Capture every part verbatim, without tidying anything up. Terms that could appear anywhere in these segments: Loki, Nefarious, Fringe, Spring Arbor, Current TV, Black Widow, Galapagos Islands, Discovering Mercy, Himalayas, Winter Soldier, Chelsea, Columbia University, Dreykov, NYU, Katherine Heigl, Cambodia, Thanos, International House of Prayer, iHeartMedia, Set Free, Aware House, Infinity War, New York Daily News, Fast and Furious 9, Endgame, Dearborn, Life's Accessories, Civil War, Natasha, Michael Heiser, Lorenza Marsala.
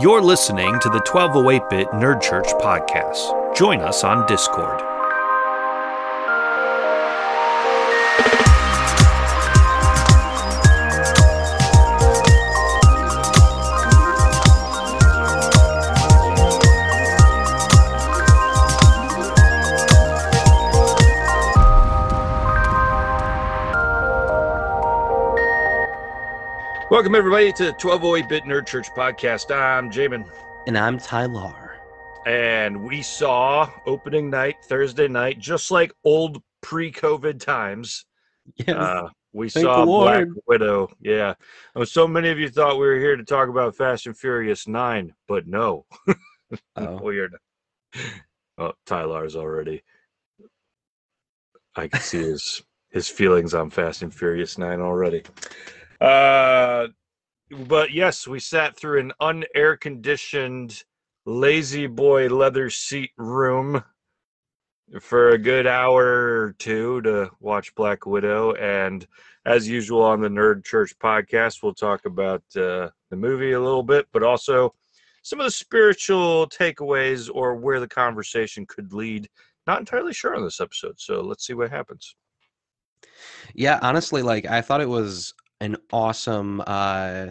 You're listening to the twelve oh eight-Bit Nerd Church Podcast. Join us on Discord. Welcome, everybody, to the twelve oh eight-Bit Nerd Church Podcast. I'm Jamin. And I'm Tyler. And we saw opening night, Thursday night, just like old pre-COVID times. Yes. Uh, we Thank saw Black Widow. Yeah. Oh, so many of you thought we were here to talk about Fast and Furious nine, but no. Oh. Weird. Oh, Tyler's already. I can see his, his feelings on Fast and Furious nine already. Uh, but yes, we sat through an unair-conditioned lazy boy leather seat room for a good hour or two to watch Black Widow. And as usual on the Nerd Church Podcast, we'll talk about uh, the movie a little bit, but also some of the spiritual takeaways or where the conversation could lead. Not entirely sure on this episode, so let's see what happens. Yeah, honestly, like I thought it was an awesome, uh,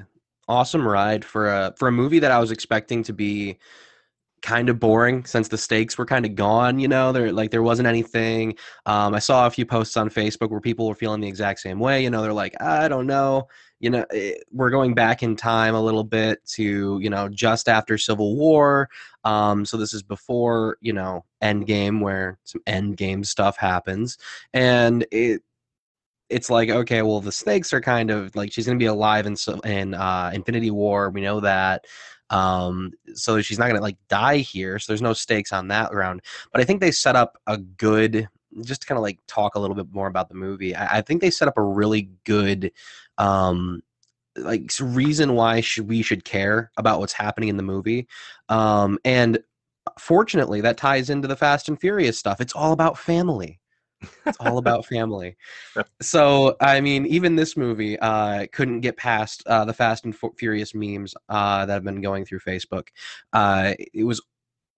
awesome ride for a, for a movie that I was expecting to be kind of boring since the stakes were kind of gone, you know, there, like there wasn't anything. Um, I saw a few posts on Facebook where people were feeling the exact same way. You know, they're like, I don't know, you know, it, we're going back in time a little bit to, you know, just after Civil War. Um, so this is before, you know, Endgame, where some Endgame stuff happens. And it, It's like, okay, well, the stakes are kind of like she's going to be alive in in uh, Infinity War. We know that. Um, so she's not going to like die here. So there's no stakes on that round. But I think they set up a good, just to kind of like talk a little bit more about the movie. I, I think they set up a really good um, like reason why sh- we should care about what's happening in the movie. Um, and fortunately, that ties into the Fast and Furious stuff. It's all about family. It's all about family. So, I mean, even this movie uh, couldn't get past uh, the Fast and F- Furious memes uh, that have been going through Facebook. Uh, it was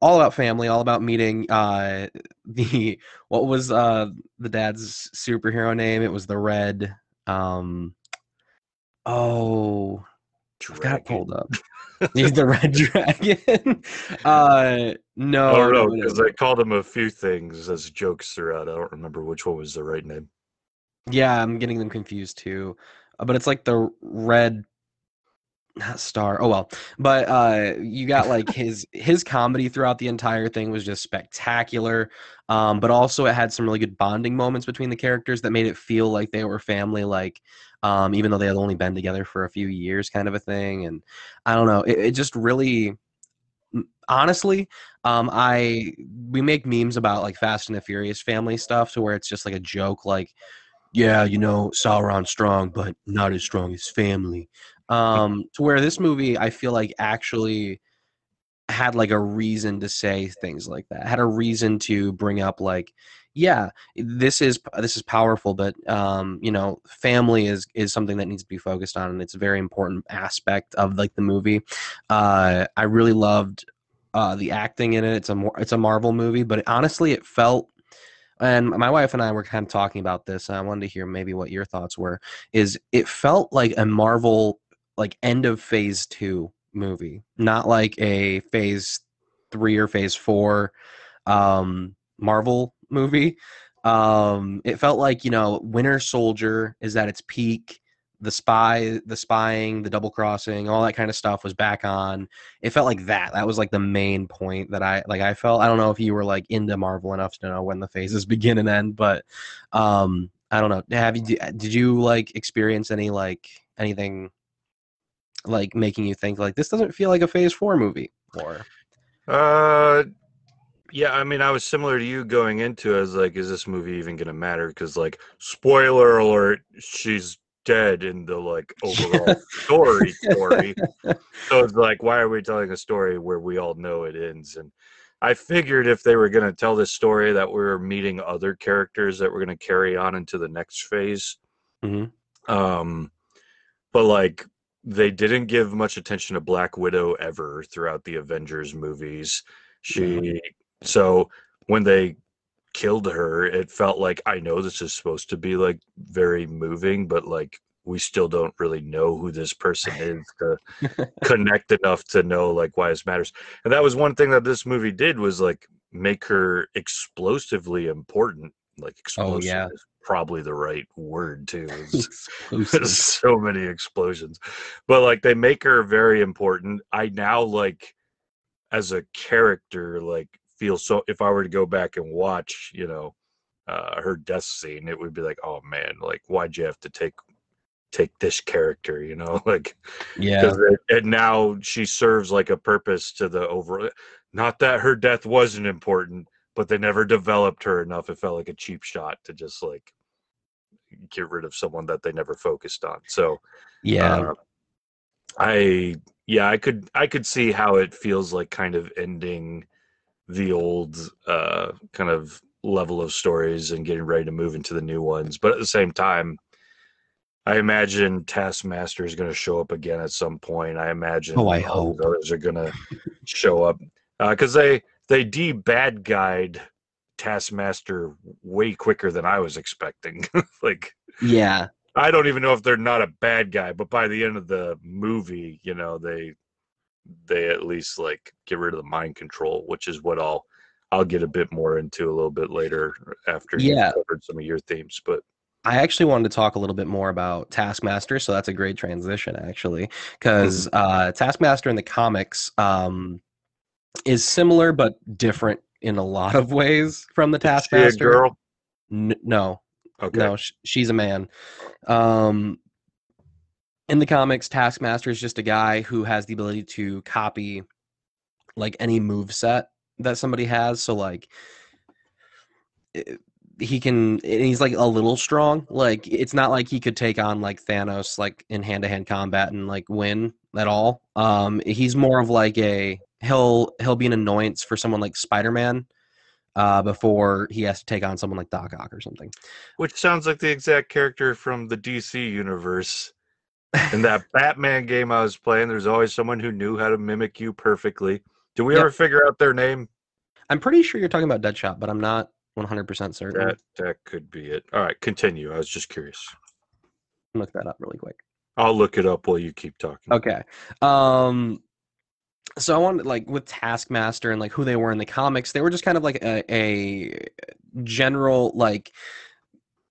all about family, all about meeting uh, the, what was uh, the dad's superhero name? It was the Red, um, oh, Dragon. I've got it pulled up. He's the Red Dragon. Uh, no, I don't know because I called him a few things as jokes throughout. I don't remember which one was the right name. Yeah, I'm getting them confused too. Uh, but it's like the Red, not Star. Oh well. But uh, you got like his his comedy throughout the entire thing was just spectacular. Um, but also it had some really good bonding moments between the characters that made it feel like they were family. Like. Um, even though they had only been together for a few years kind of a thing. And I don't know, it, it just really, honestly, um, I we make memes about like Fast and the Furious family stuff to where it's just like a joke, like, yeah, you know, Sauron's strong, but not as strong as family. Um, to where this movie, I feel like actually had like a reason to say things like that, had a reason to bring up like, yeah, this is this is powerful, but um, you know, family is is something that needs to be focused on, and it's a very important aspect of like the movie. Uh, I really loved uh, the acting in it. It's a it's a Marvel movie, but it, honestly, it felt. And my wife and I were kind of talking about this, and I wanted to hear maybe what your thoughts were. Is it felt like a Marvel like end of phase two movie, not like a phase three or phase four um, Marvel movie. Um it felt like, you know, Winter Soldier is at its peak, the spy the spying, the double crossing, all that kind of stuff was back on. It felt like that that was like the main point that I like I felt. I don't know if you were like into Marvel enough to know when the phases begin and end, but um I don't know, have you did you like experience any like anything like making you think like this doesn't feel like a phase four movie? Or uh yeah, I mean, I was similar to you going into it. I was like, is this movie even going to matter? Because, like, spoiler alert, she's dead in the, like, overall story story. So it's like, why are we telling a story where we all know it ends? And I figured if they were going to tell this story that we were meeting other characters that were going to carry on into the next phase. Mm-hmm. Um, but, like, they didn't give much attention to Black Widow ever throughout the Avengers movies. She so when they killed her, it felt like, I know this is supposed to be like very moving, but like we still don't really know who this person is to connect enough to know like why this matters. And that was one thing that this movie did, was like make her explosively important. Like explosive, oh, yeah. is probably the right word too. There's so many explosions, but like they make her very important. I now like as a character, like feel so, if I were to go back and watch, you know, uh, her death scene, it would be like, oh man, like why'd you have to take, take this character, you know, like, yeah. And now she serves like a purpose to the overall, not that her death wasn't important, but they never developed her enough. It felt like a cheap shot to just like get rid of someone that they never focused on. So yeah, uh, I, yeah, I could, I could see how it feels like kind of ending the old uh, kind of level of stories and getting ready to move into the new ones. But at the same time, I imagine Taskmaster is going to show up again at some point. I imagine oh, I all hope. Others are going to show up because uh, they, They de-bad guide Taskmaster way quicker than I was expecting. Like, yeah, I don't even know if they're not a bad guy, but by the end of the movie, you know, they they at least like get rid of the mind control, which is what I'll I'll get a bit more into a little bit later after yeah. you've covered some of your themes, but. I actually wanted to talk a little bit more about Taskmaster, so that's a great transition actually, because uh, Taskmaster in the comics um, is similar but different in a lot of ways from the Taskmaster. Is she a girl? N- no. Okay. No, sh- she's a man. Um, in the comics, Taskmaster is just a guy who has the ability to copy like any moveset that somebody has. So like it, he can, and he's like a little strong. Like it's not like he could take on like Thanos like in hand-to-hand combat and like win at all. Um, he's more of like a He'll he'll be an annoyance for someone like Spider-Man uh, before he has to take on someone like Doc Ock or something. Which sounds like the exact character from the D C universe. In that Batman game I was playing, there's always someone who knew how to mimic you perfectly. Did we yep. ever figure out their name? I'm pretty sure you're talking about Deadshot, but I'm not one hundred percent certain. That, that could be it. All right, continue. I was just curious. Look that up really quick. I'll look it up while you keep talking. Okay. Um... So I wanted, like, with Taskmaster and, like, who they were in the comics, they were just kind of, like, a, a general, like,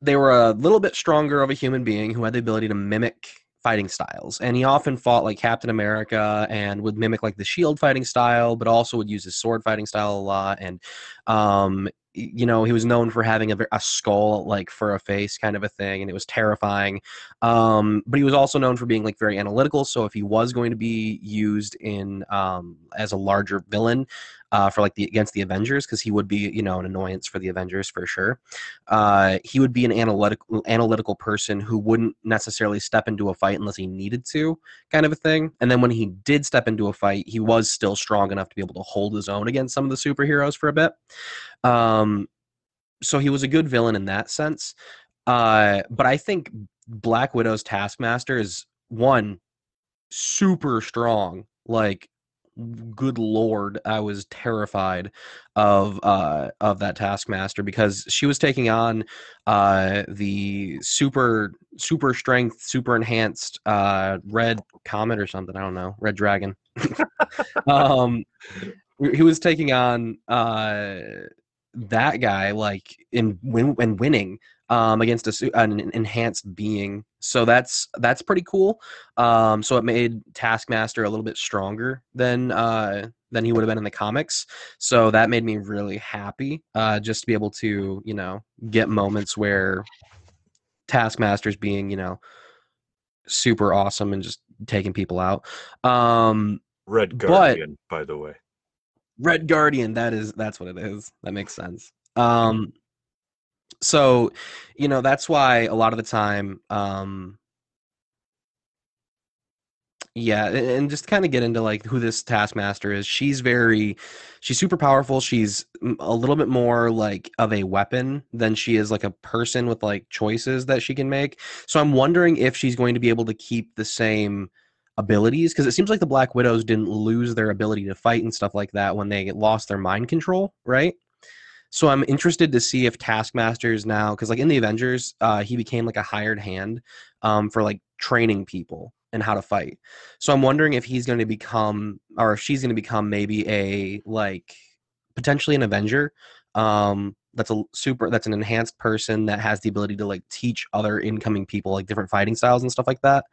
they were a little bit stronger of a human being who had the ability to mimic fighting styles. And he often fought, like, Captain America and would mimic, like, the shield fighting style, but also would use his sword fighting style a lot. And, um, you know, he was known for having a, a skull, like, for a face kind of a thing, and it was terrifying. Um, but he was also known for being, like, very analytical, so if he was going to be used in um, as a larger villain uh, for, like, the against the Avengers, because he would be, you know, an annoyance for the Avengers for sure, uh, he would be an analytical analytical person who wouldn't necessarily step into a fight unless he needed to, kind of a thing. And then when he did step into a fight, he was still strong enough to be able to hold his own against some of the superheroes for a bit. Um, so he was a good villain in that sense. Uh, but I think Black Widow's Taskmaster is one super strong, like, good Lord, I was terrified of, uh, of that Taskmaster because she was taking on, uh, the super, super strength, super enhanced, uh, Red Comet or something. I don't know. Red Dragon. um, he was taking on, uh, that guy like in win and winning um against a, an enhanced being, so that's that's pretty cool. Um so it made Taskmaster a little bit stronger than uh than he would have been in the comics, so that made me really happy uh just to be able to, you know, get moments where Taskmaster's being, you know, super awesome and just taking people out. um Red Guardian, but, by the way Red Guardian, that is, that's what it is. That makes sense. Um, so, you know, that's why a lot of the time, um, yeah, and just kind of get into, like, who this Taskmaster is. She's very, she's super powerful. She's a little bit more, like, of a weapon than she is, like, a person with, like, choices that she can make. So I'm wondering if she's going to be able to keep the same abilities? Because it seems like the Black Widows didn't lose their ability to fight and stuff like that when they lost their mind control, right? So I'm interested to see if Taskmaster's now, because like in the Avengers, uh, he became like a hired hand um, for like training people and how to fight. So I'm wondering if he's going to become, or if she's going to become maybe a like potentially an Avenger. Um, that's a super, that's an enhanced person that has the ability to like teach other incoming people like different fighting styles and stuff like that.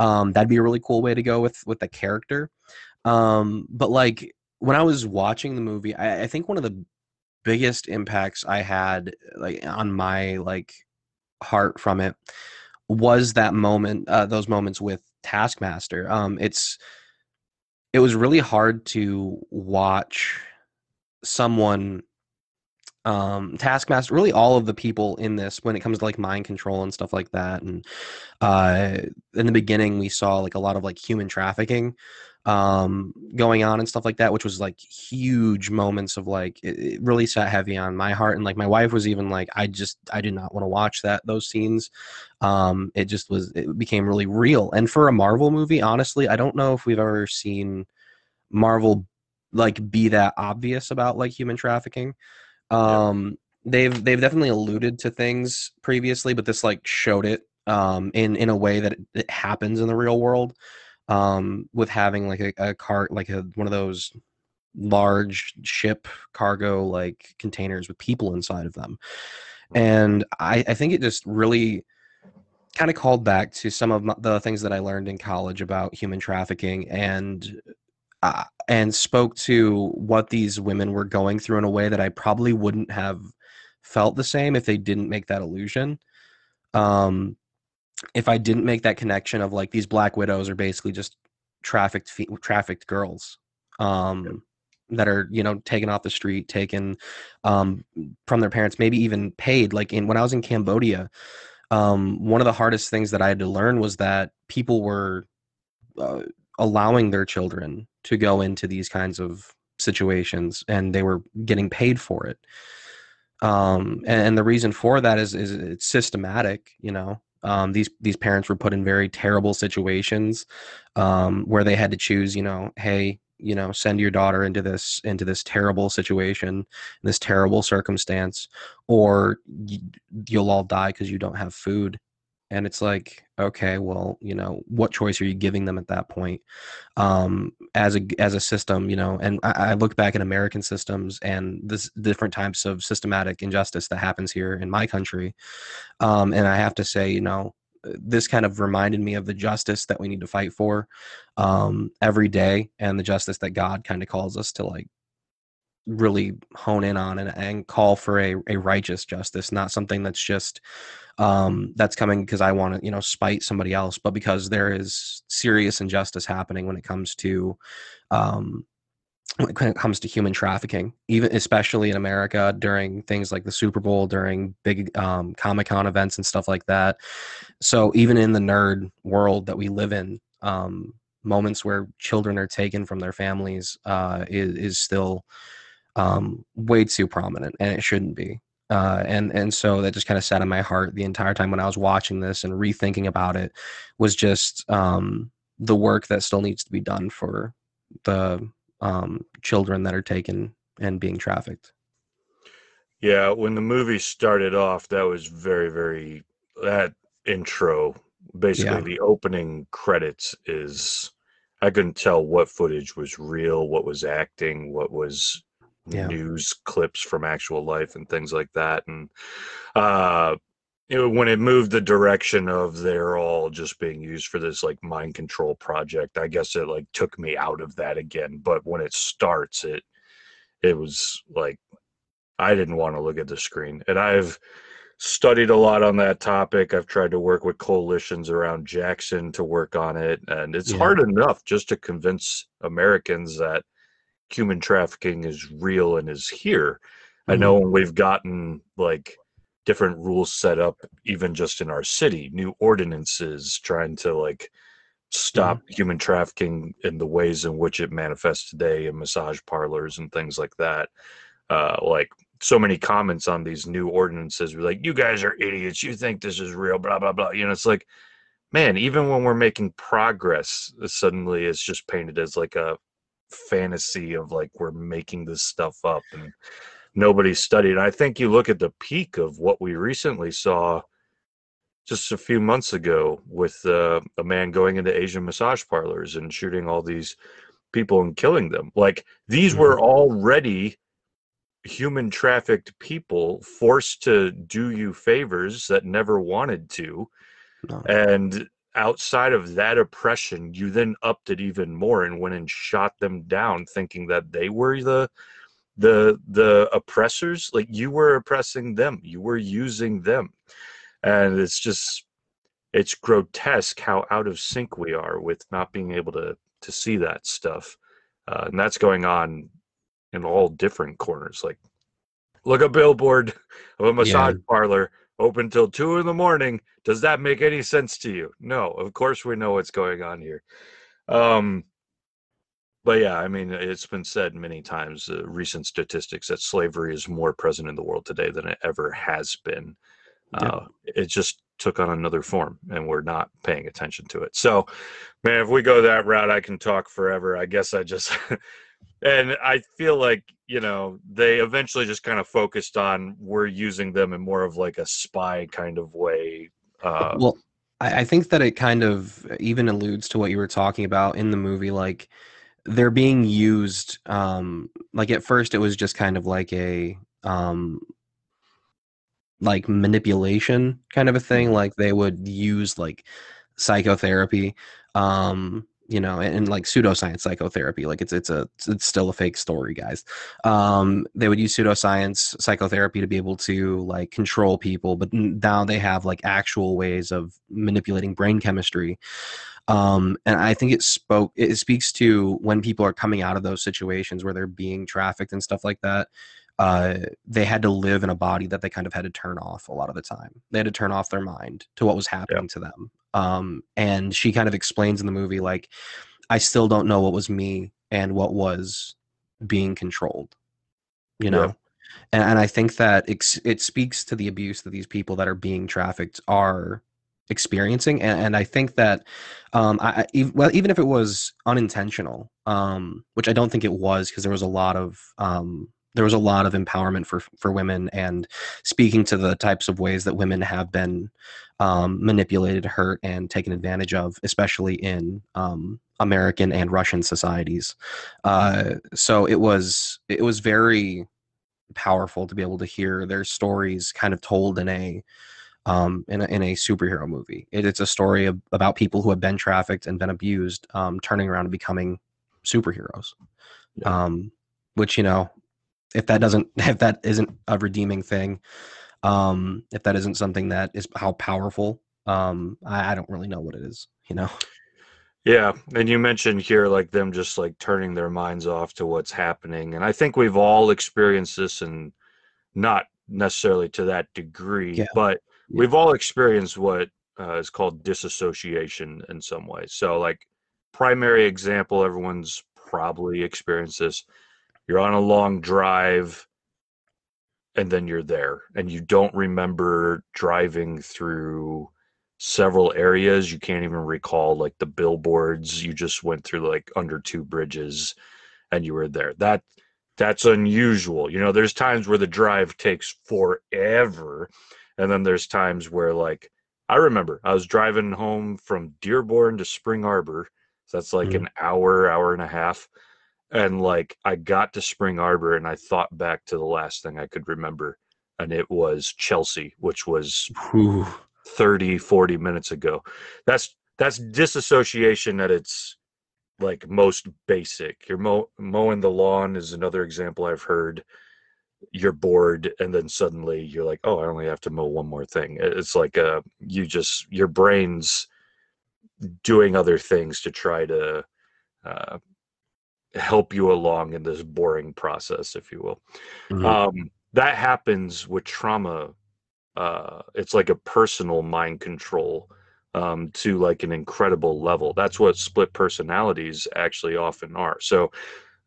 Um, that'd be a really cool way to go with with the character. Um, but like when I was watching the movie, I, I think one of the biggest impacts I had like on my like heart from it was that moment, uh, those moments with Taskmaster. Um, it's it was really hard to watch someone, um, Taskmaster, really all of the people in this when it comes to like mind control and stuff like that. And uh, in the beginning, we saw like a lot of like human trafficking um going on and stuff like that, which was like huge moments of like it, it really sat heavy on my heart. And like my wife was even like, I just I did not want to watch that those scenes. Um it just was it became really real. And for a Marvel movie, honestly, I don't know if we've ever seen Marvel like be that obvious about like human trafficking. Um yeah. they've they've definitely alluded to things previously, but this like showed it um in in a way that it, it happens in the real world. Um, with having like a, a cart, like a, one of those large ship cargo, like containers with people inside of them. And I, I think it just really kind of called back to some of my, the things that I learned in college about human trafficking, and, uh, and spoke to what these women were going through in a way that I probably wouldn't have felt the same if they didn't make that illusion. Um, if I didn't make that connection of like these Black Widows are basically just trafficked fe- trafficked girls um, yep. that are, you know, taken off the street, taken um, from their parents, maybe even paid. Like in when I was in Cambodia, um, one of the hardest things that I had to learn was that people were uh, allowing their children to go into these kinds of situations, and they were getting paid for it. Um, and, and the reason for that is is it's systematic, you know. Um, these these parents were put in very terrible situations um, where they had to choose, you know, hey, you know, send your daughter into this into this terrible situation, this terrible circumstance, or y- you'll all die because you don't have food. And it's like, okay, well, you know, what choice are you giving them at that point um, as a as a system, you know? And I, I look back at American systems and this different types of systematic injustice that happens here in my country, um, and I have to say, you know, this kind of reminded me of the justice that we need to fight for um, every day, and the justice that God kind of calls us to like really hone in on and, and call for a, a righteous justice, not something that's just um, that's coming because I want to, you know, spite somebody else, but because there is serious injustice happening when it comes to um, when it comes to human trafficking, even especially in America during things like the Super Bowl, during big um, Comic-Con events and stuff like that. So even in the nerd world that we live in, um, moments where children are taken from their families uh, is, is still um way too prominent, and it shouldn't be uh and and so that just kind of sat in my heart the entire time when I was watching this, and rethinking about it was just um the work that still needs to be done for the um children that are taken and being trafficked. Yeah, when the movie started off, that was very very that intro, basically yeah. The opening credits is, I couldn't tell what footage was real, what was acting, what was yeah. news clips from actual life and things like that. And uh you know, when it moved the direction of they're all just being used for this like mind control project, I guess it like took me out of that again. But when it starts, it it was like I didn't want to look at the screen. And I've studied a lot on that topic. I've tried to work with coalitions around Jackson to work on it, and it's yeah. hard enough just to convince Americans that human trafficking is real and is here. Mm-hmm. I know when we've gotten like different rules set up, even just in our city, new ordinances trying to like stop mm-hmm. human trafficking in the ways in which it manifests today in massage parlors and things like that. Uh, like so many comments on these new ordinances were like, you guys are idiots. You think this is real, blah, blah, blah. You know, it's like, man, even when we're making progress, suddenly it's just painted as like a fantasy of like we're making this stuff up and nobody studied. And I think you look at the peak of what we recently saw just a few months ago with uh, a man going into Asian massage parlors and shooting all these people and killing them. Like, these were already human trafficked people forced to do you favors that never wanted to. No. And outside of that oppression, you then upped it even more and went and shot them down, thinking that they were the the the oppressors. Like, you were oppressing them, you were using them, and it's just it's grotesque how out of sync we are with not being able to to see that stuff, uh, and that's going on in all different corners. Like, look, a billboard of a massage yeah. parlor open till two in the morning. Does that make any sense to you? No, of course we know what's going on here. Um, but yeah, I mean, it's been said many times, uh, recent statistics that slavery is more present in the world today than it ever has been. Uh, yeah. It just took on another form and we're not paying attention to it. So, man, if we go that route, I can talk forever. I guess I just... And I feel like, you know, they eventually just kind of focused on we're using them in more of like a spy kind of way. Uh, well, I, I think that it kind of even alludes to what you were talking about in the movie. Like, they're being used. Um, like, at first it was just kind of like a um, like manipulation kind of a thing. Like, they would use like psychotherapy. Um You know, and, and like pseudoscience psychotherapy, like it's it's a it's still a fake story, guys. Um, they would use pseudoscience psychotherapy to be able to like control people, but now they have like actual ways of manipulating brain chemistry. Um, and I think it spoke it speaks to when people are coming out of those situations where they're being trafficked and stuff like that. Uh, they had to live in a body that they kind of had to turn off a lot of the time. They had to turn off their mind to what was happening yep. to them. Um, and she kind of explains in the movie, like, I still don't know what was me and what was being controlled, you know? Yep. And, and I think that it, it speaks to the abuse that these people that are being trafficked are experiencing. And, and I think that, um, I, well, even if it was unintentional, um, which I don't think it was, because there was a lot of, um, there was a lot of empowerment for, for women and speaking to the types of ways that women have been um, manipulated, hurt, and taken advantage of, especially in um, American and Russian societies. Uh, so it was, it was very powerful to be able to hear their stories kind of told in a, um, in a, in a superhero movie. It, it's a story of, about people who have been trafficked and been abused, um, turning around and becoming superheroes, yeah. um, which, you know, if that doesn't, if that isn't a redeeming thing, um, if that isn't something that is how powerful, um, I, I don't really know what it is, you know? Yeah. And you mentioned here, like, them just like turning their minds off to what's happening. And I think we've all experienced this, and not necessarily to that degree, yeah. but yeah. we've all experienced what uh, is called disassociation in some way. So, like, primary example, everyone's probably experienced this. You're on a long drive and then you're there and you don't remember driving through several areas. You can't even recall like the billboards. You just went through like under two bridges and you were there. That that's unusual. You know, there's times where the drive takes forever. And then there's times where, like, I remember I was driving home from Dearborn to Spring Arbor. So that's like mm-hmm. an hour, hour and a half. And, like, I got to Spring Arbor and I thought back to the last thing I could remember, and it was Chelsea, which was Ooh. thirty, forty minutes ago. That's that's disassociation at its, like, most basic. You're mow, mowing the lawn is another example I've heard. You're bored, and then suddenly you're like, oh, I only have to mow one more thing. It's like a, you just, your brain's doing other things to try to... Uh, help you along in this boring process, if you will. Mm-hmm. Um, that happens with trauma. Uh, it's like a personal mind control um, to like an incredible level. That's what split personalities actually often are. So,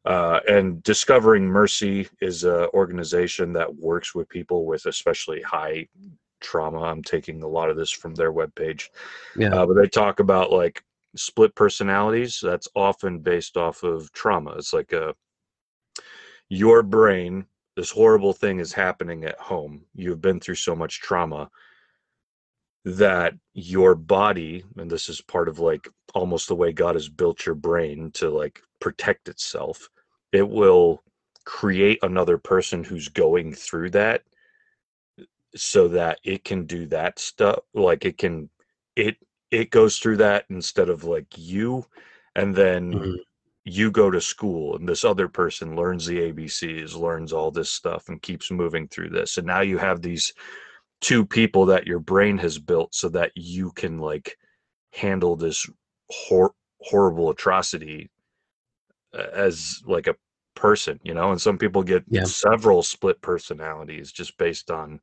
uh, and Discovering Mercy is an organization that works with people with especially high trauma. I'm taking a lot of this from their webpage. Yeah. Uh, but they talk about like split personalities. That's often based off of trauma. It's like a, your brain, this horrible thing is happening at home. You've been through so much trauma that your body, and this is part of like almost the way God has built your brain to like protect itself, it will create another person who's going through that so that it can do that stuff. Like it can, it, it goes through that instead of like you, and then mm-hmm. you go to school and this other person learns the A B Cs, learns all this stuff and keeps moving through this. And now you have these two people that your brain has built so that you can like handle this hor- horrible atrocity as like a person, you know. And some people get yeah. several split personalities just based on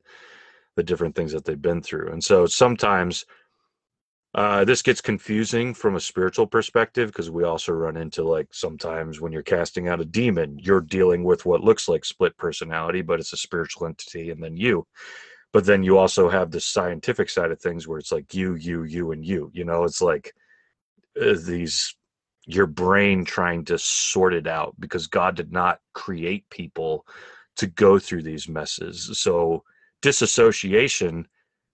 the different things that they've been through. And so sometimes uh, this gets confusing from a spiritual perspective, because we also run into like sometimes when you're casting out a demon, you're dealing with what looks like split personality, but it's a spiritual entity and then you. But then you also have the scientific side of things where it's like you, you, you, and you, you know, it's like uh, these, your brain trying to sort it out, because God did not create people to go through these messes. So disassociation,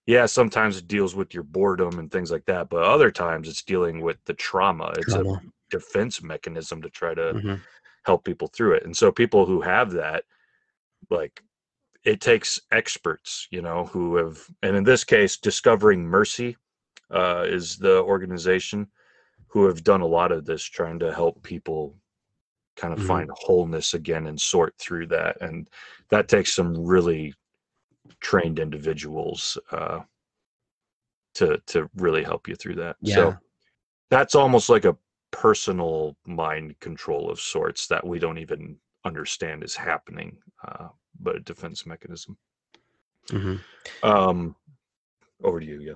yeah, sometimes it deals with your boredom and things like that, but other times it's dealing with the trauma. It's trauma. A defense mechanism to try to mm-hmm. help people through it. And so people who have that, like, it takes experts, you know, who have, and in this case, Discovering Mercy uh, is the organization who have done a lot of this, trying to help people kind of mm-hmm. find wholeness again and sort through that. And that takes some really trained individuals uh, to to really help you through that. Yeah. So that's almost like a personal mind control of sorts that we don't even understand is happening. Uh, but a defense mechanism. Mm-hmm. Um, over to you. Yeah.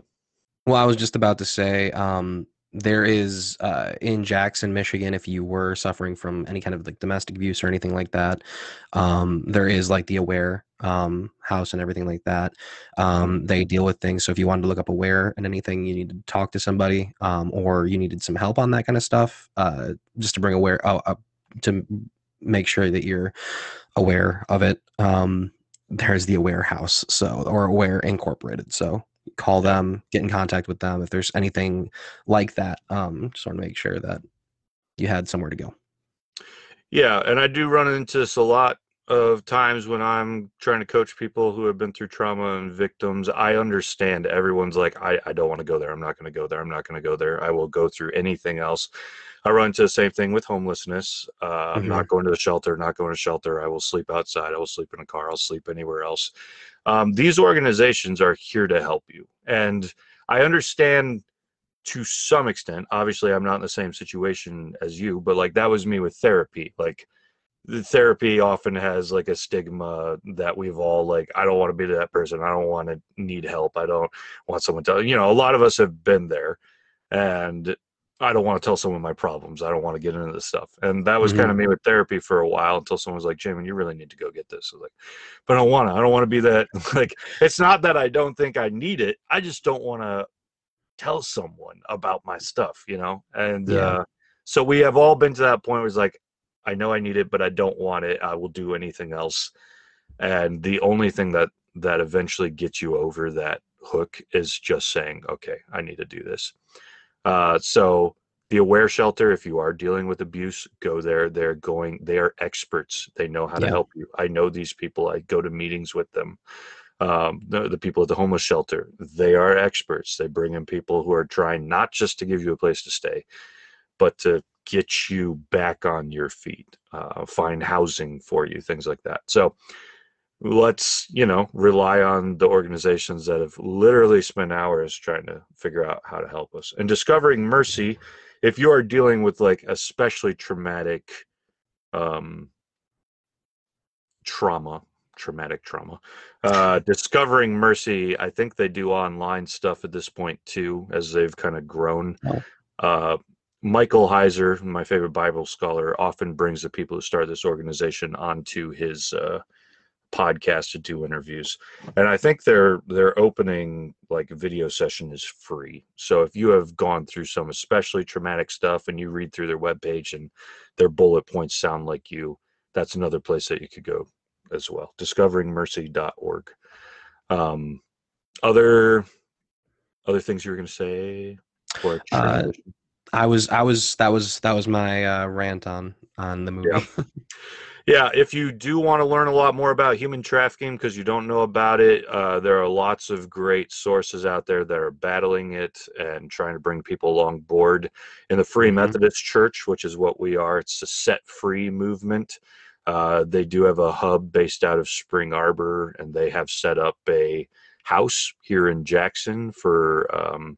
Well, I was just about to say, um, there is, uh, in Jackson, Michigan, if you were suffering from any kind of like domestic abuse or anything like that, um, there is like the Aware, um, House and everything like that. Um, they deal with things. So if you wanted to look up Aware and anything, you need to talk to somebody, um, or you needed some help on that kind of stuff, uh, just to bring aware, oh, uh, to make sure that you're aware of it. Um, there's the Aware House, so, or Aware Incorporated. So call them, get in contact with them if there's anything like that. Um, just want to make sure that you had somewhere to go. Yeah, and I do run into this a lot of times when I'm trying to coach people who have been through trauma and victims. I understand everyone's like, I, I don't want to go there. I'm not going to go there. I'm not going to go there. I will go through anything else. I run into the same thing with homelessness. Uh, mm-hmm. I'm not going to the shelter, not going to shelter. I will sleep outside. I will sleep in a car. I'll sleep anywhere else. Um, these organizations are here to help you. And I understand to some extent, obviously I'm not in the same situation as you, but like that was me with therapy. Like the therapy often has like a stigma that we've all like, I don't want to be that person. I don't want to need help. I don't want someone to, you know, a lot of us have been there, and I don't want to tell someone my problems. I don't want to get into this stuff. And that was mm-hmm. kind of me with therapy for a while, until someone was like, Jamin, you really need to go get this. I was like, but I don't want to, I don't want to be that. Like, it's not that I don't think I need it. I just don't want to tell someone about my stuff, you know? And yeah. uh, so we have all been to that point where it's like, I know I need it, but I don't want it. I will do anything else. And the only thing that, that eventually gets you over that hook is just saying, okay, I need to do this. Uh, so the Aware Shelter, if you are dealing with abuse, go there. They're going, they are experts. They know how yeah. to help you. I know these people. I go to meetings with them. Um, the, the people at the homeless shelter, they are experts. They bring in people who are trying not just to give you a place to stay, but to get you back on your feet, uh, find housing for you, things like that. So let's, you know, rely on the organizations that have literally spent hours trying to figure out how to help us. And Discovering Mercy, if you are dealing with like especially traumatic um, trauma, traumatic trauma, uh, Discovering Mercy, I think they do online stuff at this point too, as they've kind of grown. Uh, Michael Heiser, my favorite Bible scholar, often brings the people who start this organization onto his uh, podcast to do interviews. And I think their their opening like video session is free. So if you have gone through some especially traumatic stuff and you read through their webpage and their bullet points sound like you, that's another place that you could go as well. discovering mercy dot org. Um, other other things you were going to say? Or uh, I was I was that was that was my uh, rant on on the movie. Yeah. Yeah, if you do want to learn a lot more about human trafficking because you don't know about it, uh, there are lots of great sources out there that are battling it and trying to bring people along board. In the Free mm-hmm. Methodist Church, which is what we are, it's a Set Free movement. Uh, they do have a hub based out of Spring Arbor, and they have set up a house here in Jackson for um,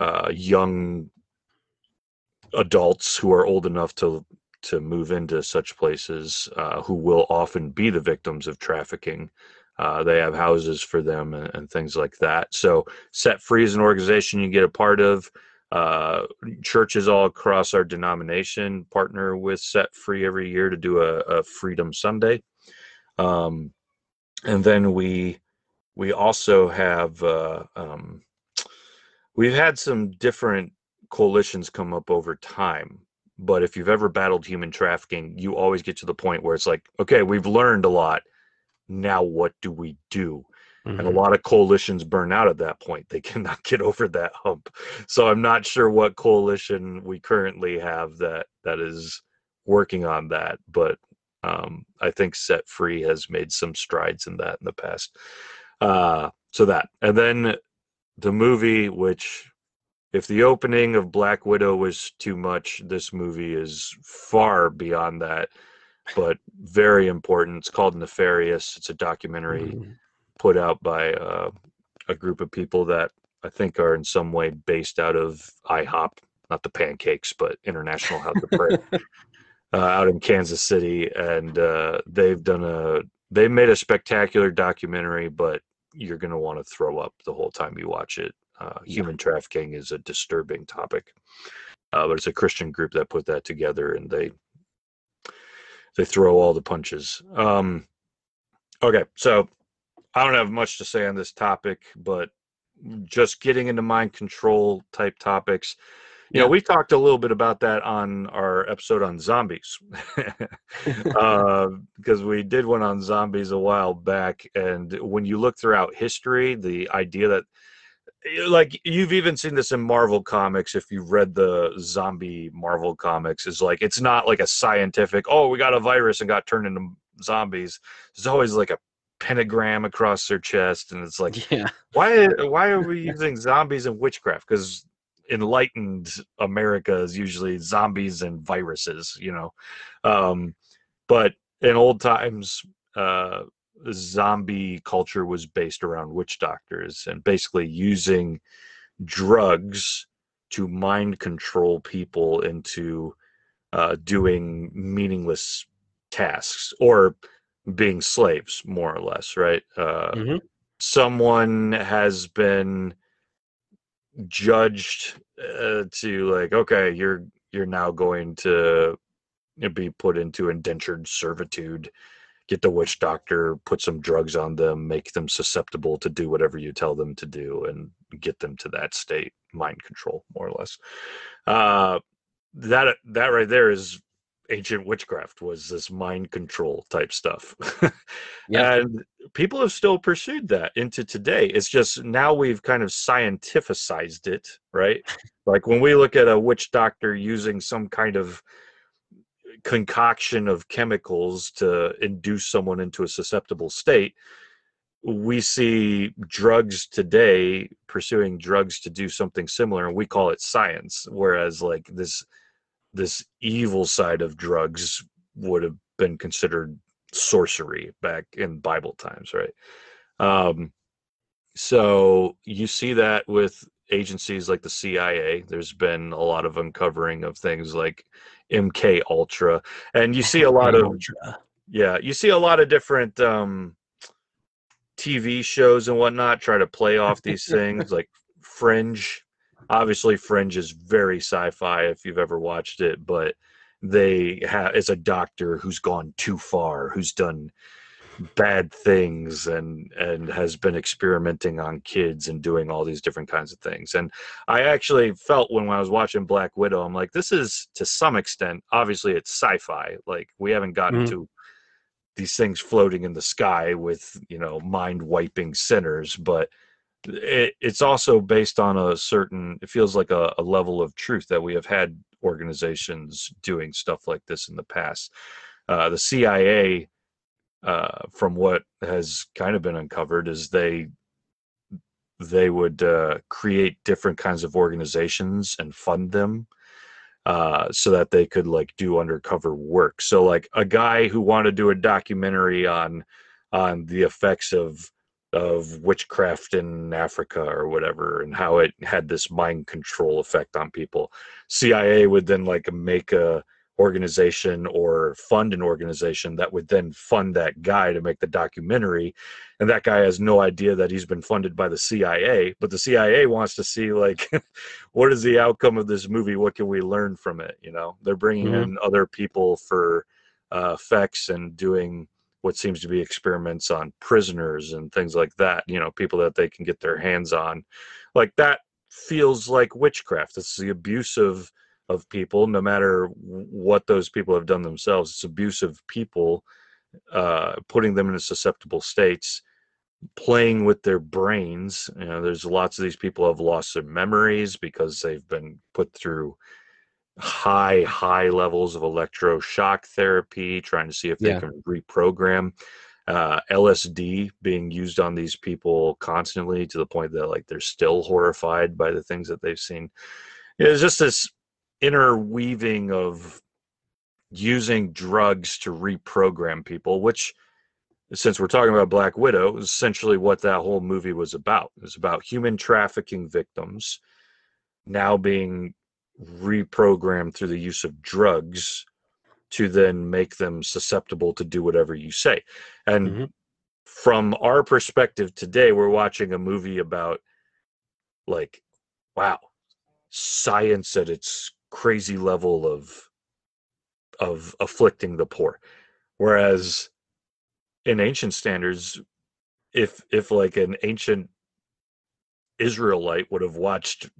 uh, young adults who are old enough to to move into such places, uh, who will often be the victims of trafficking. Uh, they have houses for them and, and things like that. So Set Free is an organization you get a part of. Uh, churches all across our denomination partner with Set Free every year to do a, a Freedom Sunday. Um, and then we, we also have, uh, um, we've had some different coalitions come up over time. But if you've ever battled human trafficking, you always get to the point where it's like, okay, we've learned a lot. Now what do we do? Mm-hmm. And a lot of coalitions burn out at that point. They cannot get over that hump. So I'm not sure what coalition we currently have that that is working on that. But um, I think Set Free has made some strides in that in the past. Uh, so that. And then the movie, which... if the opening of Black Widow was too much, this movie is far beyond that, but very important. It's called Nefarious. It's a documentary mm-hmm. put out by uh, a group of people that I think are in some way based out of I hop, not the pancakes, but International House of Prayer, uh, out in Kansas City. And uh, they've done a, they made a spectacular documentary, but you're going to want to throw up the whole time you watch it. Uh, human trafficking is a disturbing topic, uh, but it's a Christian group that put that together, and they they throw all the punches. Um, okay, so I don't have much to say on this topic, but just getting into mind control type topics. You know, we talked a little bit about that on our episode on zombies, uh, because we did one on zombies a while back. And when you look throughout history, the idea that like you've even seen this in Marvel comics, if you've read the zombie Marvel comics, is like it's not like a scientific, oh, we got a virus and got turned into zombies. There's always like a pentagram across their chest, and it's like, yeah. why why are we using zombies and witchcraft? Because enlightened America is usually zombies and viruses, you know. Um, but in old times, uh, zombie culture was based around witch doctors and basically using drugs to mind control people into uh, doing meaningless tasks or being slaves, more or less, right? Uh, mm-hmm. Someone has been judged uh, to like, okay, you're you're now going to be put into indentured servitude. Get the witch doctor, put some drugs on them, make them susceptible to do whatever you tell them to do, and get them to that state. Mind control, more or less. Uh, that that right there is ancient witchcraft, was this mind control type stuff. Yeah. And people have still pursued that into today. It's just now we've kind of scientificized it, right? Like when we look at a witch doctor using some kind of concoction of chemicals to induce someone into a susceptible state, we see drugs today pursuing drugs to do something similar, and we call it science, whereas like this this evil side of drugs would have been considered sorcery back in Bible times, right? Um, so you see that with agencies like the C I A. There's been a lot of uncovering of things like M K Ultra, and you see a lot of yeah you see a lot of different um T V shows and whatnot try to play off these things. Like Fringe, obviously Fringe is very sci-fi if you've ever watched it, but they have it's a doctor who's gone too far, who's done bad things and and has been experimenting on kids and doing all these different kinds of things. And I actually felt when, when I was watching Black Widow, I'm like, this is to some extent, obviously it's sci-fi. Like we haven't gotten mm-hmm. to these things floating in the sky with, you know, mind wiping sinners, but it, it's also based on a certain, it feels like a, a level of truth that we have had organizations doing stuff like this in the past. Uh, the C I A, uh, from what has kind of been uncovered, is they they would uh, create different kinds of organizations and fund them uh, so that they could like do undercover work. So like a guy who wanted to do a documentary on on the effects of of witchcraft in Africa or whatever, and how it had this mind control effect on people. C I A would then like make a organization or fund an organization that would then fund that guy to make the documentary, and that guy has no idea that he's been funded by the C I A, but the C I A wants to see like what is the outcome of this movie, what can we learn from it, you know. They're bringing mm-hmm. in other people for uh, effects and doing what seems to be experiments on prisoners and things like that, you know, people that they can get their hands on. Like that feels like witchcraft. It's the abuse of of people, no matter what those people have done themselves. It's abusive people, uh, putting them in susceptible states, playing with their brains. You know, there's lots of these people have lost their memories because they've been put through high, high levels of electroshock therapy, trying to see if they yeah. can reprogram. Uh, L S D being used on these people constantly to the point that like they're still horrified by the things that they've seen. It's just this interweaving of using drugs to reprogram people, which, since we're talking about Black Widow, is essentially what that whole movie was about. It was about human trafficking victims now being reprogrammed through the use of drugs to then make them susceptible to do whatever you say. And mm-hmm. from our perspective today, we're watching a movie about, like, wow, science at its crazy level of of afflicting the poor, whereas in ancient standards, if if like an ancient Israelite would have watched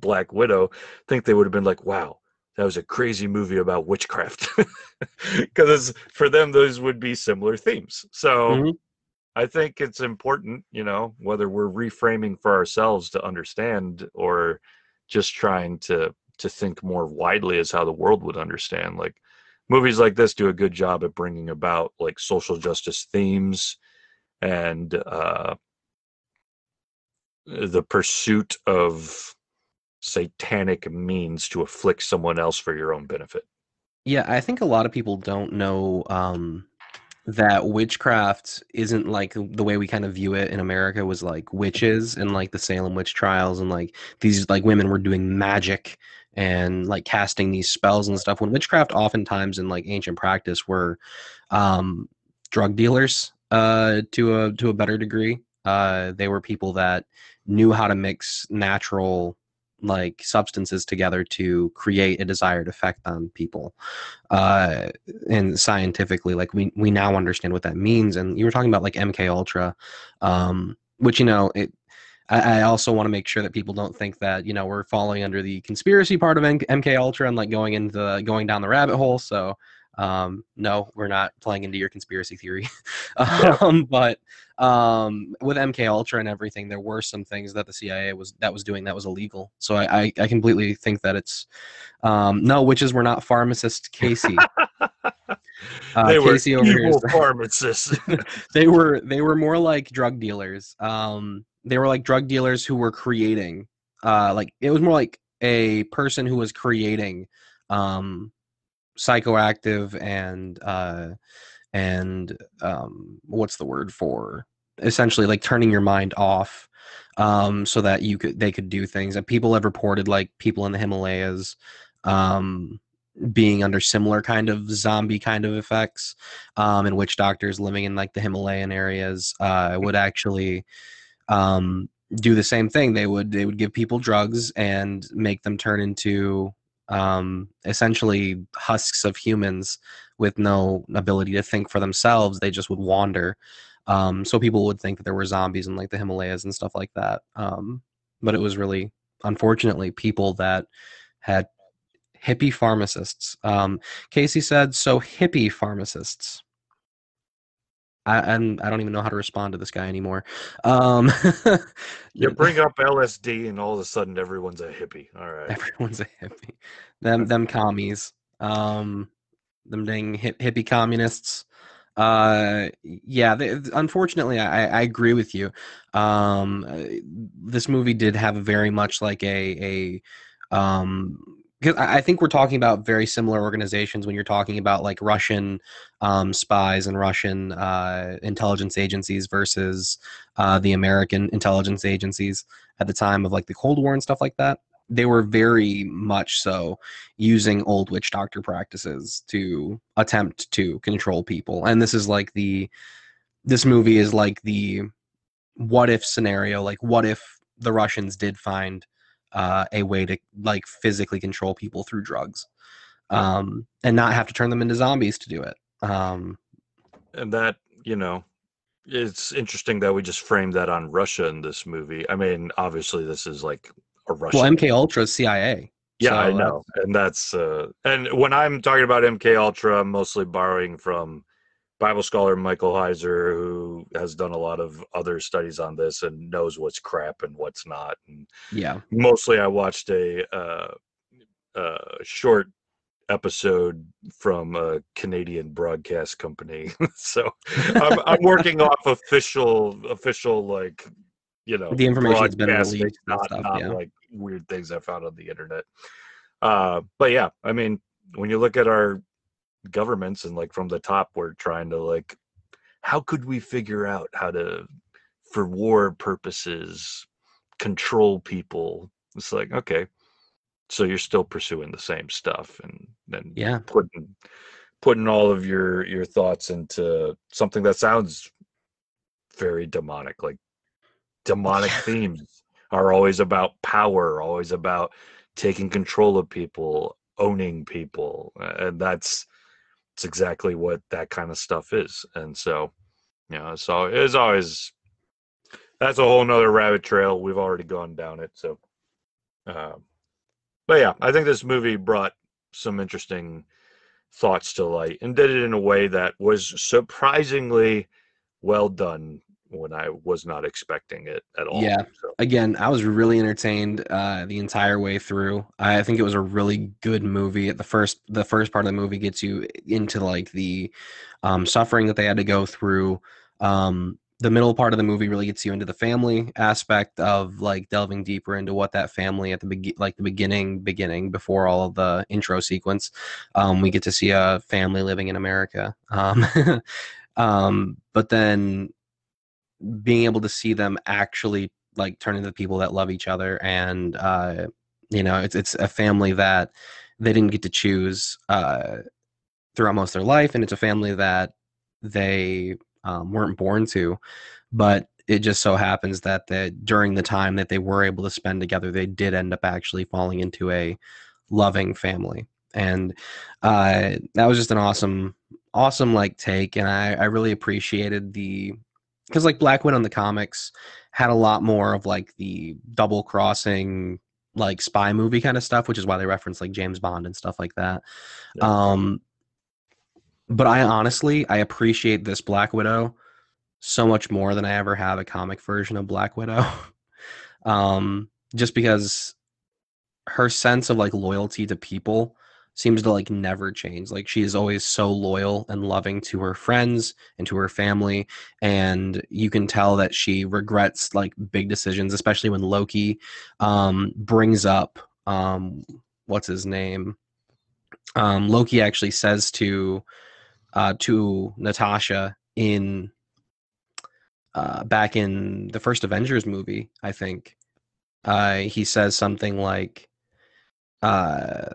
Black Widow, I think they would have been like, wow, that was a crazy movie about witchcraft, because for them those would be similar themes. So mm-hmm. I think it's important, you know, whether we're reframing for ourselves to understand or just trying to to think more widely as how the world would understand. Like movies like this do a good job at bringing about like social justice themes and uh, the pursuit of satanic means to afflict someone else for your own benefit. Yeah, I think a lot of people don't know um, that witchcraft isn't like the way we kind of view it in America was like witches and like the Salem witch trials and like these like women were doing magic and like casting these spells and stuff, when witchcraft oftentimes in like ancient practice were um, drug dealers uh, to a to a better degree. Uh, they were people that knew how to mix natural like substances together to create a desired effect on people. Uh, and scientifically, like we, we now understand what that means. And you were talking about like M K Ultra, um, which, you know, it, I, I also want to make sure that people don't think that, you know, we're falling under the conspiracy part of M K Ultra and like going into going down the rabbit hole. So, um, no, we're not playing into your conspiracy theory. um, but, um, with M K Ultra and everything, there were some things that the C I A was, that was doing that was illegal. So I, I, I completely think that it's, um, no, witches were not pharmacists, Casey. Uh, they Casey were over evil here. Pharmacists. they were, they were more like drug dealers. Um, they were like drug dealers who were creating, uh, like it was more like a person who was creating, um, psychoactive and uh and um what's the word for essentially like turning your mind off um so that you could they could do things. And people have reported like people in the Himalayas um being under similar kind of zombie kind of effects, um and witch doctors living in like the Himalayan areas uh would actually um do the same thing. They would they would give people drugs and make them turn into um, essentially husks of humans with no ability to think for themselves. They just would wander. Um, so people would think that there were zombies in like the Himalayas and stuff like that. Um, but it was really, unfortunately, people that had hippie pharmacists. Um, Casey said, so hippie pharmacists. I, I'm, I don't even know how to respond to this guy anymore. Um, you bring up L S D and all of a sudden everyone's a hippie. All right. Everyone's a hippie. Them, them commies. Um, them dang hip, hippie communists. Uh, yeah, they, unfortunately, I, I agree with you. Um, this movie did have very much like a... a um, because I think we're talking about very similar organizations when you're talking about like Russian um, spies and Russian uh, intelligence agencies versus uh, the American intelligence agencies at the time of like the Cold War and stuff like that. They were very much so using old witch doctor practices to attempt to control people. And this is like the, this movie is like the what if scenario, like what if the Russians did find Uh, a way to like physically control people through drugs, um, and not have to turn them into zombies to do it. Um, and that, you know, it's interesting that we just framed that on Russia in this movie. I mean, obviously this is like a Russian. Well, M K Ultra is C I A. Yeah, so, I know. Uh, and that's, uh, and when I'm talking about M K Ultra, I'm mostly borrowing from Bible scholar Michael Heiser, who has done a lot of other studies on this and knows what's crap and what's not. And yeah, mostly I watched a uh, uh, short episode from a Canadian broadcast company, so I'm, I'm working off official, official like you know the information that's been released, not, stuff, not yeah. like weird things I found on the internet. Uh, but yeah, I mean, when you look at our governments and like from the top we're trying to like how could we figure out how to for war purposes control people. It's like, okay, so you're still pursuing the same stuff and then yeah putting putting all of your your thoughts into something that sounds very demonic. Like demonic themes are always about power, always about taking control of people, owning people, and that's it's exactly what that kind of stuff is. And so, you know, so it's always, that's a whole nother rabbit trail. We've already gone down it. So, um, but yeah, I think this movie brought some interesting thoughts to light and did it in a way that was surprisingly well done when I was not expecting it at all. Yeah. So. Again, I was really entertained uh, the entire way through. I think it was a really good movie. At the first, the first part of the movie gets you into like the um, suffering that they had to go through. Um, the middle part of the movie really gets you into the family aspect of like delving deeper into what that family at the be- like the beginning, beginning before all of the intro sequence. Um, we get to see a family living in America. Um, um, but then, being able to see them actually like turn into the people that love each other. And, uh, you know, it's, it's a family that they didn't get to choose, uh, throughout most of their life. And it's a family that they, um, weren't born to, but it just so happens that the, during the time that they were able to spend together, they did end up actually falling into a loving family. And, uh, that was just an awesome, awesome like take. And I, I really appreciated the, because like Black Widow in the comics had a lot more of like the double crossing, like spy movie kind of stuff, which is why they reference like James Bond and stuff like that. Yeah. Um, but I honestly, I appreciate this Black Widow so much more than I ever have a comic version of Black Widow. um, just because her sense of like loyalty to people seems to like never change. Like she is always so loyal and loving to her friends and to her family. And you can tell that she regrets like big decisions, especially when Loki um, brings up, um, what's his name? Um, Loki actually says to, uh, to Natasha in, uh, back in the first Avengers movie, I think, uh, he says something like, uh,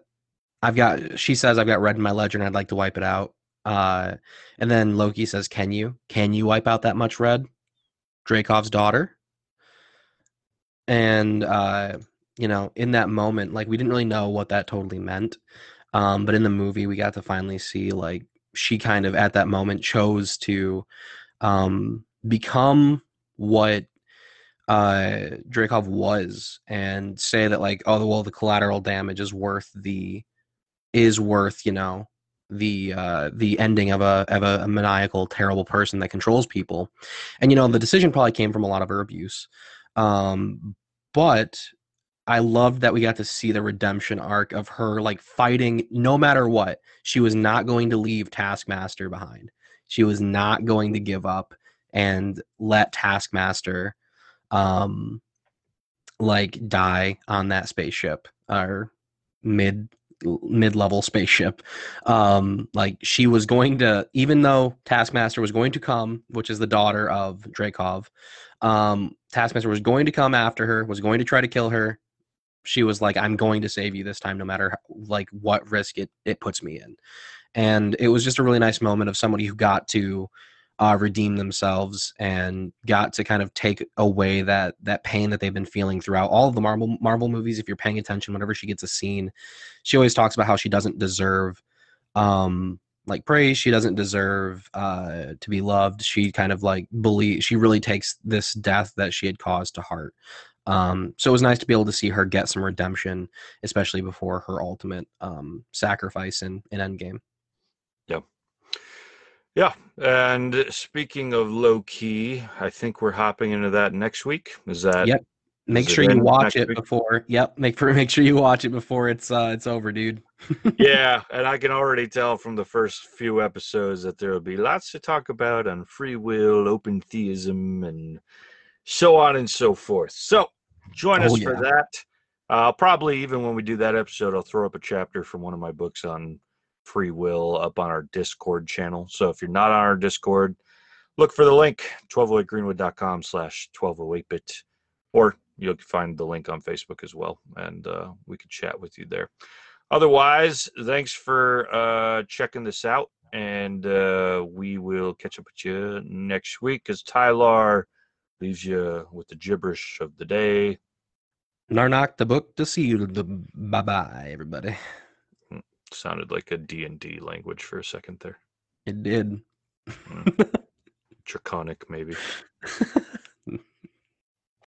I've got, she says, I've got red in my ledger and I'd like to wipe it out. Uh, and then Loki says, can you, can you wipe out that much red? Dreykov's daughter. And uh, you know, in that moment, like, we didn't really know what that totally meant. Um, but in the movie, we got to finally see, like, she kind of at that moment chose to um, become what uh, Dreykov was, and say that, like, oh, well, the collateral damage is worth the, is worth, you know, the uh, the ending of a of a maniacal, terrible person that controls people. And, you know, the decision probably came from a lot of her abuse. Um, but I loved that we got to see the redemption arc of her, like, fighting no matter what. She was not going to leave Taskmaster behind. She was not going to give up and let Taskmaster, um, like, die on that spaceship, or mid, mid-level spaceship. Um, like, she was going to, even though Taskmaster was going to come, which is the daughter of Dreykov, um, Taskmaster was going to come after her, was going to try to kill her. She was like, I'm going to save you this time, no matter how, like, what risk it, it puts me in. And it was just a really nice moment of somebody who got to uh, redeem themselves and got to kind of take away that, that pain that they've been feeling throughout all of the Marvel, Marvel movies. If you're paying attention, whenever she gets a scene, she always talks about how she doesn't deserve, um, like, praise. She doesn't deserve uh, to be loved. She kind of, like, believes, she really takes this death that she had caused to heart. Um, so it was nice to be able to see her get some redemption, especially before her ultimate um, sacrifice in, in Endgame. Yeah. Yeah. And speaking of Loki, I think we're hopping into that next week. Is that? Yep. Make sure you watch it before. Yep. Make for, make sure you watch it before it's, uh, it's over, dude. Yeah. And I can already tell from the first few episodes that there will be lots to talk about on free will, open theism, and so on and so forth. So join us oh, yeah. for that. Uh, probably even when we do that episode, I'll throw up a chapter from one of my books on free will up on our Discord channel. So if you're not on our Discord, look for the link, twelve oh eight greenwood dot com slash twelve oh eight bit, or you'll find the link on Facebook as well, and uh, we can chat with you there. Otherwise, thanks for uh, checking this out, and uh, we will catch up with you next week as Tylar leaves you with the gibberish of the day. Narnak the book to see you. Bye-bye, everybody. Sounded like a D and D language for a second there. It did. Mm. Draconic, maybe.